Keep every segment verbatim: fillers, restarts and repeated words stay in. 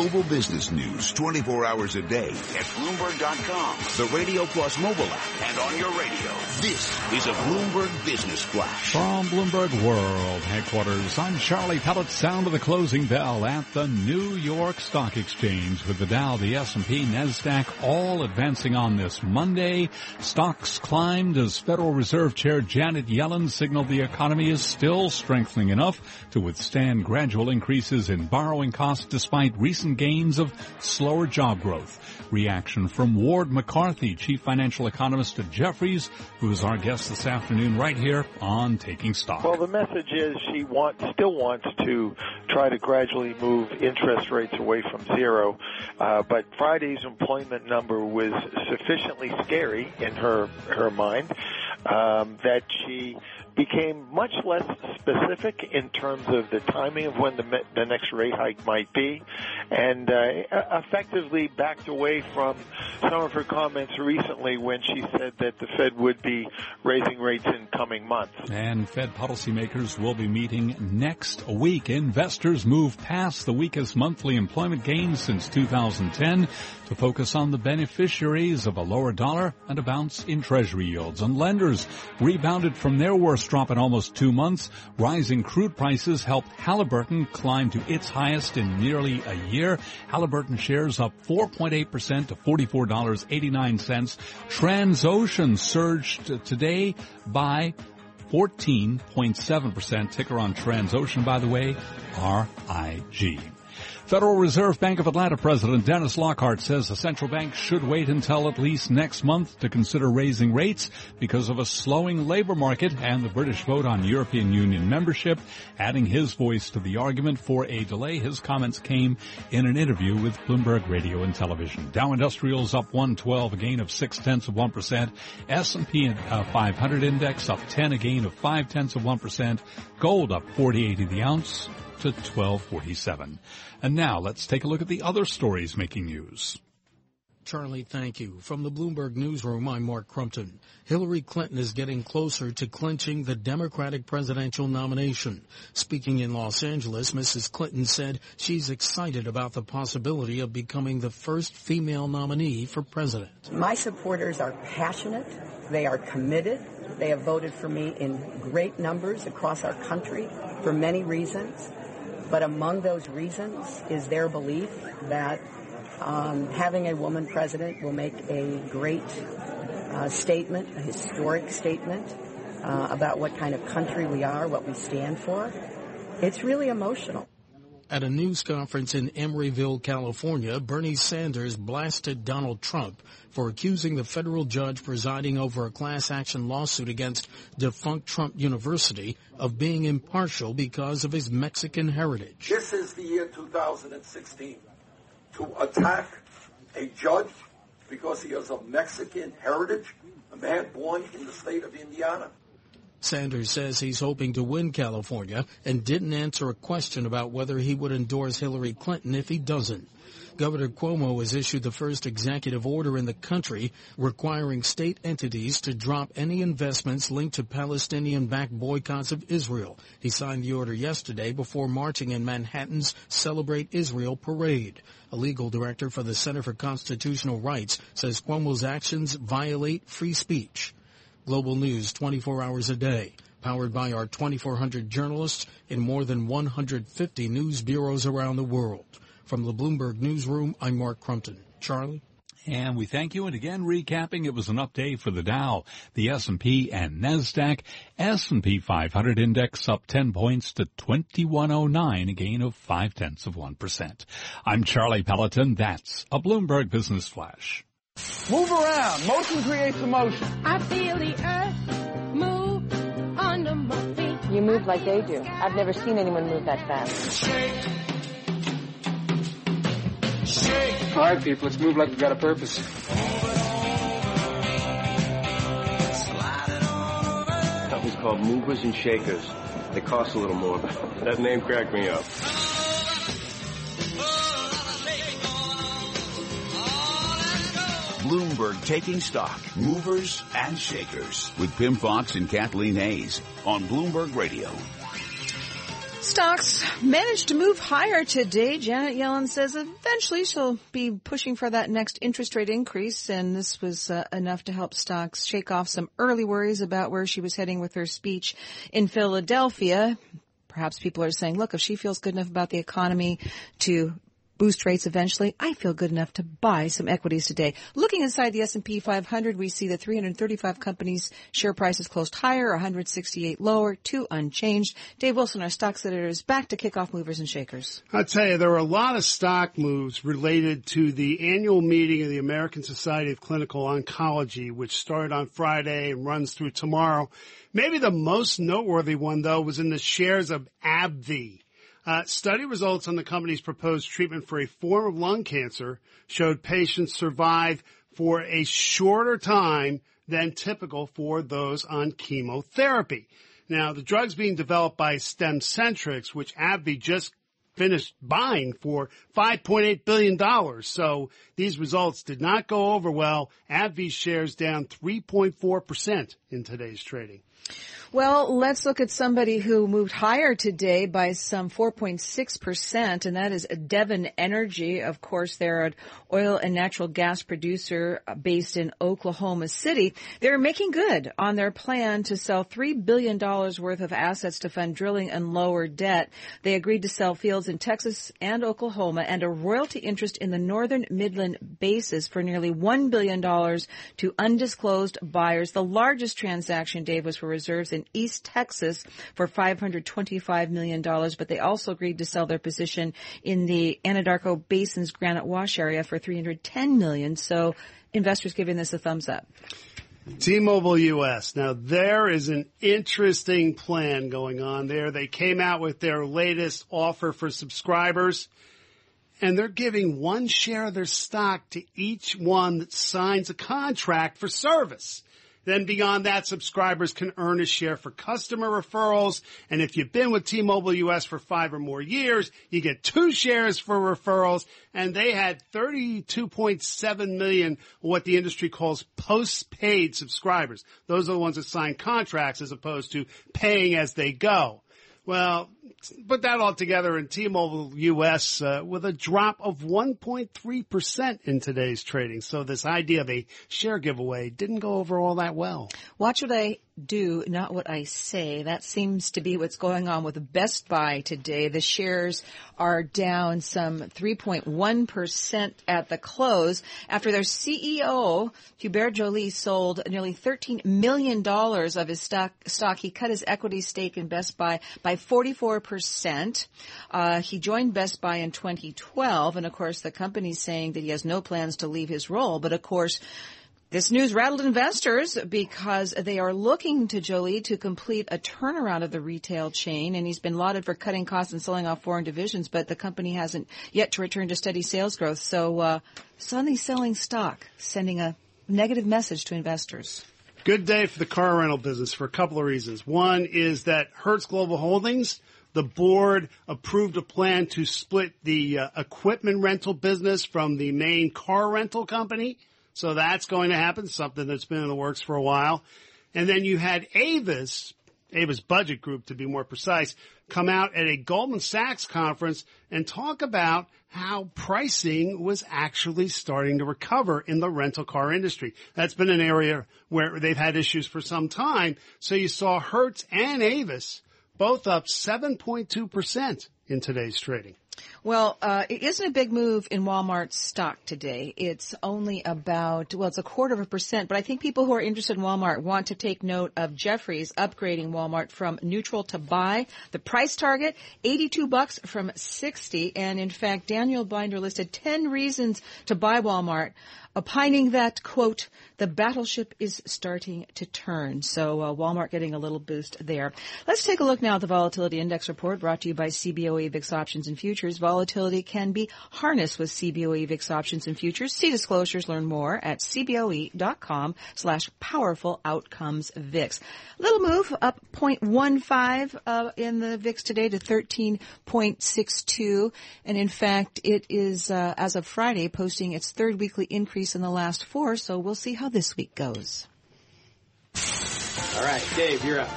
global business news twenty-four hours a day at Bloomberg dot com, the Radio Plus mobile app, and on your radio. This is a Bloomberg Business Flash. From Bloomberg World Headquarters, I'm Charlie Pelleton. Sound of the closing bell at the New York Stock Exchange with the Dow, the S and P, NASDAQ all advancing on this Monday. Stocks climbed as Federal Reserve Chair Janet Yellen signaled the economy is still strengthening enough to withstand gradual increases in borrowing costs despite recent gains of slower job growth. Reaction from Ward McCarthy, chief financial economist at Jeffries, who is our guest this afternoon right here on Taking Stock. Well, the message is she wants, still wants to try to gradually move interest rates away from zero, uh, but Friday's employment number was sufficiently scary in her her mind um, that she became much less specific in terms of the timing of when the, me- the next rate hike might be, and uh, effectively backed away from some of her comments recently when she said that the Fed would be raising rates in coming months. And Fed policymakers will be meeting next week. Investors move past the weakest monthly employment gains since two thousand ten to focus on the beneficiaries of a lower dollar and a bounce in Treasury yields. And lenders rebounded from their worst drop in almost two months. Rising crude prices helped Halliburton climb to its highest in nearly a year. Halliburton shares up four point eight percent to forty-four dollars and eighty-nine cents. Transocean surged today by fourteen point seven percent. Ticker on Transocean, by the way, R I G. Federal Reserve Bank of Atlanta President Dennis Lockhart says the central bank should wait until at least next month to consider raising rates because of a slowing labor market and the British vote on European Union membership, adding his voice to the argument for a delay. His comments came in an interview with Bloomberg Radio and Television. Dow Industrials up one twelve, a gain of six tenths of one percent. S and P five hundred index up ten, a gain of five tenths of one percent. Gold up forty eighty the ounce to twelve forty-seven. And now let's take a look at the other stories making news. Charlie, thank you. From the Bloomberg Newsroom, I'm Mark Crumpton. Hillary Clinton is getting closer to clinching the Democratic presidential nomination. Speaking in Los Angeles, Missus Clinton said she's excited about the possibility of becoming the first female nominee for president. My supporters are passionate. They are committed. They have voted for me in great numbers across our country for many reasons. But among those reasons is their belief that um, having a woman president will make a great uh, statement, a historic statement uh, about what kind of country we are, what we stand for. It's really emotional. At a news conference in Emeryville, California, Bernie Sanders blasted Donald Trump for accusing the federal judge presiding over a class action lawsuit against defunct Trump University of being impartial because of his Mexican heritage. This is the year two thousand sixteen. To attack a judge because he has a Mexican heritage, a man born in the state of Indiana. Sanders says he's hoping to win California and didn't answer a question about whether he would endorse Hillary Clinton if he doesn't. Governor Cuomo has issued the first executive order in the country requiring state entities to drop any investments linked to Palestinian-backed boycotts of Israel. He signed the order yesterday before marching in Manhattan's Celebrate Israel parade. A legal director for the Center for Constitutional Rights says Cuomo's actions violate free speech. Global news twenty-four hours a day, powered by our twenty-four hundred journalists in more than one hundred fifty news bureaus around the world. From the Bloomberg Newsroom, I'm Mark Crumpton. Charlie? And we thank you. And again, recapping, it was an up day for the Dow, the S and P, and NASDAQ. S and P five hundred index up ten points to twenty-one oh nine, a gain of five tenths of one percent. I'm Charlie Pelleton. That's a Bloomberg Business Flash. Move around. Motion creates emotion. I feel the earth move under my feet. You move like they do. I've never seen anyone move that fast. Shake. Shake. All right, people, let's move like we've got a purpose. Something's called movers and shakers. They cost a little more, but that name cracked me up. Bloomberg Taking Stock, Movers and Shakers, with Pim Fox and Kathleen Hayes on Bloomberg Radio. stocks managed to move higher today. Janet Yellen says eventually she'll be pushing for that next interest rate increase, and this was uh, enough to help stocks shake off some early worries about where she was heading with her speech in Philadelphia. Perhaps people are saying, look, if she feels good enough about the economy to boost rates eventually, I feel good enough to buy some equities today. Looking inside the S and P five hundred, we see the three hundred thirty-five companies' share prices closed higher, one hundred sixty-eight lower, two unchanged. Dave Wilson, our stocks editor, is back to kick off movers and shakers. I'll tell you, there were a lot of stock moves related to the annual meeting of the American Society of Clinical Oncology, which started on Friday and runs through tomorrow. Maybe the most noteworthy one, though, was in the shares of AbbVie. Uh, study results on the company's proposed treatment for a form of lung cancer showed patients survive for a shorter time than typical for those on chemotherapy. Now, the drug's being developed by StemCentrics, which AbbVie just finished buying for five point eight billion dollars. So these results did not go over well. AbbVie shares down three point four percent in today's trading. Well, let's look at somebody who moved higher today by some four point six percent, and that is Devon Energy. Of course, they're an oil and natural gas producer based in Oklahoma City. They're making good on their plan to sell three billion dollars worth of assets to fund drilling and lower debt. They agreed to sell fields in Texas and Oklahoma and a royalty interest in the northern Midland Basin for nearly one billion dollars to undisclosed buyers. The largest transaction, Dave, was for reserves in East Texas for five hundred twenty-five million dollars, but they also agreed to sell their position in the Anadarko Basin's Granite Wash area for three hundred ten million dollars. So investors giving this a thumbs up. T-Mobile U S. Now, there is an interesting plan going on there. They came out with their latest offer for subscribers, and they're giving one share of their stock to each one that signs a contract for service. Then beyond that, subscribers can earn a share for customer referrals. And if you've been with T-Mobile U S for five or more years, you get two shares for referrals. And they had thirty-two point seven million, what the industry calls post-paid subscribers. Those are the ones that sign contracts as opposed to paying as they go. Well, put that all together in T-Mobile U S uh, with a drop of one point three percent in today's trading. So this idea of a share giveaway didn't go over all that well. Watch what I do, not what I say. That seems to be what's going on with Best Buy today. The shares are down some three point one percent at the close after their C E O, Hubert Joly, sold nearly thirteen million dollars of his stock. stock. He cut his equity stake in Best Buy by forty-four percent. Uh, he joined Best Buy in twenty twelve, and, of course, the company's saying that he has no plans to leave his role. But, of course, this news rattled investors because they are looking to Joly to complete a turnaround of the retail chain, and he's been lauded for cutting costs and selling off foreign divisions, but the company hasn't yet to return to steady sales growth. So uh, suddenly selling stock, sending a negative message to investors. Good day for the car rental business for a couple of reasons. One is that Hertz Global Holdings, the board approved a plan to split the uh, equipment rental business from the main car rental company. So that's going to happen, something that's been in the works for a while. And then you had Avis, Avis Budget Group to be more precise, come out at a Goldman Sachs conference and talk about how pricing was actually starting to recover in the rental car industry. That's been an area where they've had issues for some time. So you saw Hertz and Avis both up seven point two percent in today's trading. Well, uh, it isn't a big move in Walmart's stock today. It's only about, well, it's a quarter of a percent. But I think people who are interested in Walmart want to take note of Jeffries upgrading Walmart from neutral to buy. The price target, eighty-two bucks from sixty. And, in fact, Daniel Binder listed ten reasons to buy Walmart, opining that, quote, the battleship is starting to turn. So uh, Walmart getting a little boost there. Let's take a look now at the Volatility Index Report brought to you by C B O E V I X Options and Futures. Volatility can be harnessed with C B O E V I X Options and Futures. See disclosures. Learn more at cboe.com slash powerful outcomes VIX. Little move up zero point one five uh, in the V I X today to thirteen point six two. And, in fact, it is, uh, as of Friday, posting its third weekly increase in the last four, so we'll see how this week goes. All right, Dave, you're up.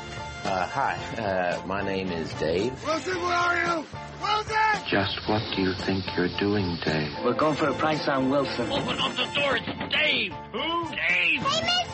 Uh, hi, uh, my name is Dave. Wilson, where are you? Wilson! Just what do you think you're doing, Dave? We're going for a price on Wilson. Open up the door, it's Dave! Who? Dave! Hey, Mister Wilson!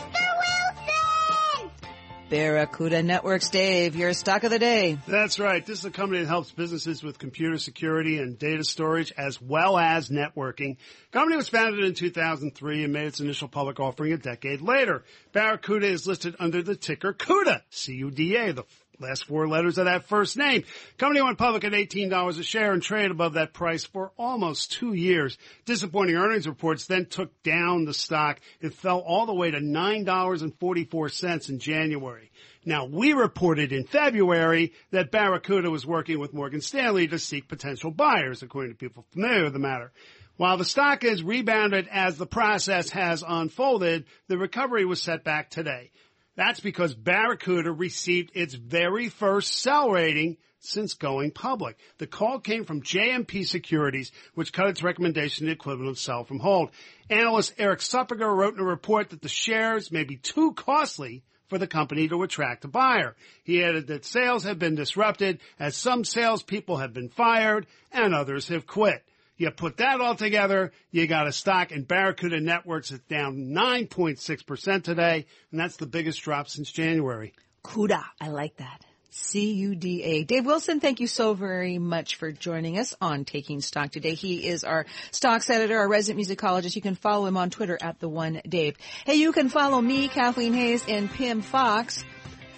Barracuda Networks, Dave, your stock of the day. That's right. This is a company that helps businesses with computer security and data storage as well as networking. The company was founded in two thousand three and made its initial public offering a decade later. Barracuda is listed under the ticker CUDA, C U D A, the last four letters of that first name. Company went public at eighteen dollars a share and traded above that price for almost two years. Disappointing earnings reports then took down the stock. It fell all the way to nine dollars and forty-four cents in January. Now, we reported in February that Barracuda was working with Morgan Stanley to seek potential buyers, according to people familiar with the matter. While the stock has rebounded as the process has unfolded, the recovery was set back today. That's because Barracuda received its very first sell rating since going public. The call came from J M P Securities, which cut its recommendation to equivalent of sell from hold. Analyst Eric Suppiger wrote in a report that the shares may be too costly for the company to attract a buyer. He added that sales have been disrupted as some salespeople have been fired and others have quit. You put that all together, you got a stock in Barracuda Networks that's down nine point six percent today, and that's the biggest drop since January. CUDA. I like that. C U D A. Dave Wilson, thank you so very much for joining us on Taking Stock today. He is our stocks editor, our resident musicologist. You can follow him on Twitter at The One Dave. Hey, you can follow me, Kathleen Hayes, and Pim Fox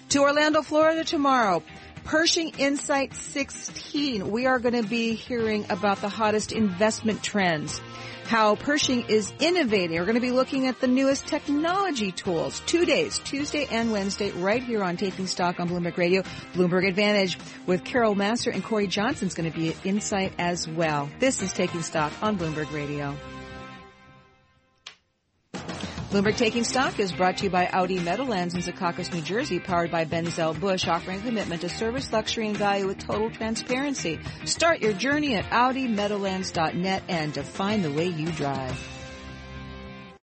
to Orlando, Florida tomorrow. Pershing Insight sixteen, we are going to be hearing about the hottest investment trends, how Pershing is innovating. We're going to be looking at the newest technology tools. Two days, Tuesday and Wednesday, right here on Taking Stock on Bloomberg Radio. Bloomberg Advantage with Carol Masser and Corey Johnson is going to be at Insight as well. This is Taking Stock on Bloomberg Radio. Bloomberg Taking Stock is brought to you by Audi Meadowlands in Secaucus, New Jersey, powered by Benzel-Busch, offering commitment to service, luxury, and value with total transparency. Start your journey at audi meadowlands dot net and define the way you drive.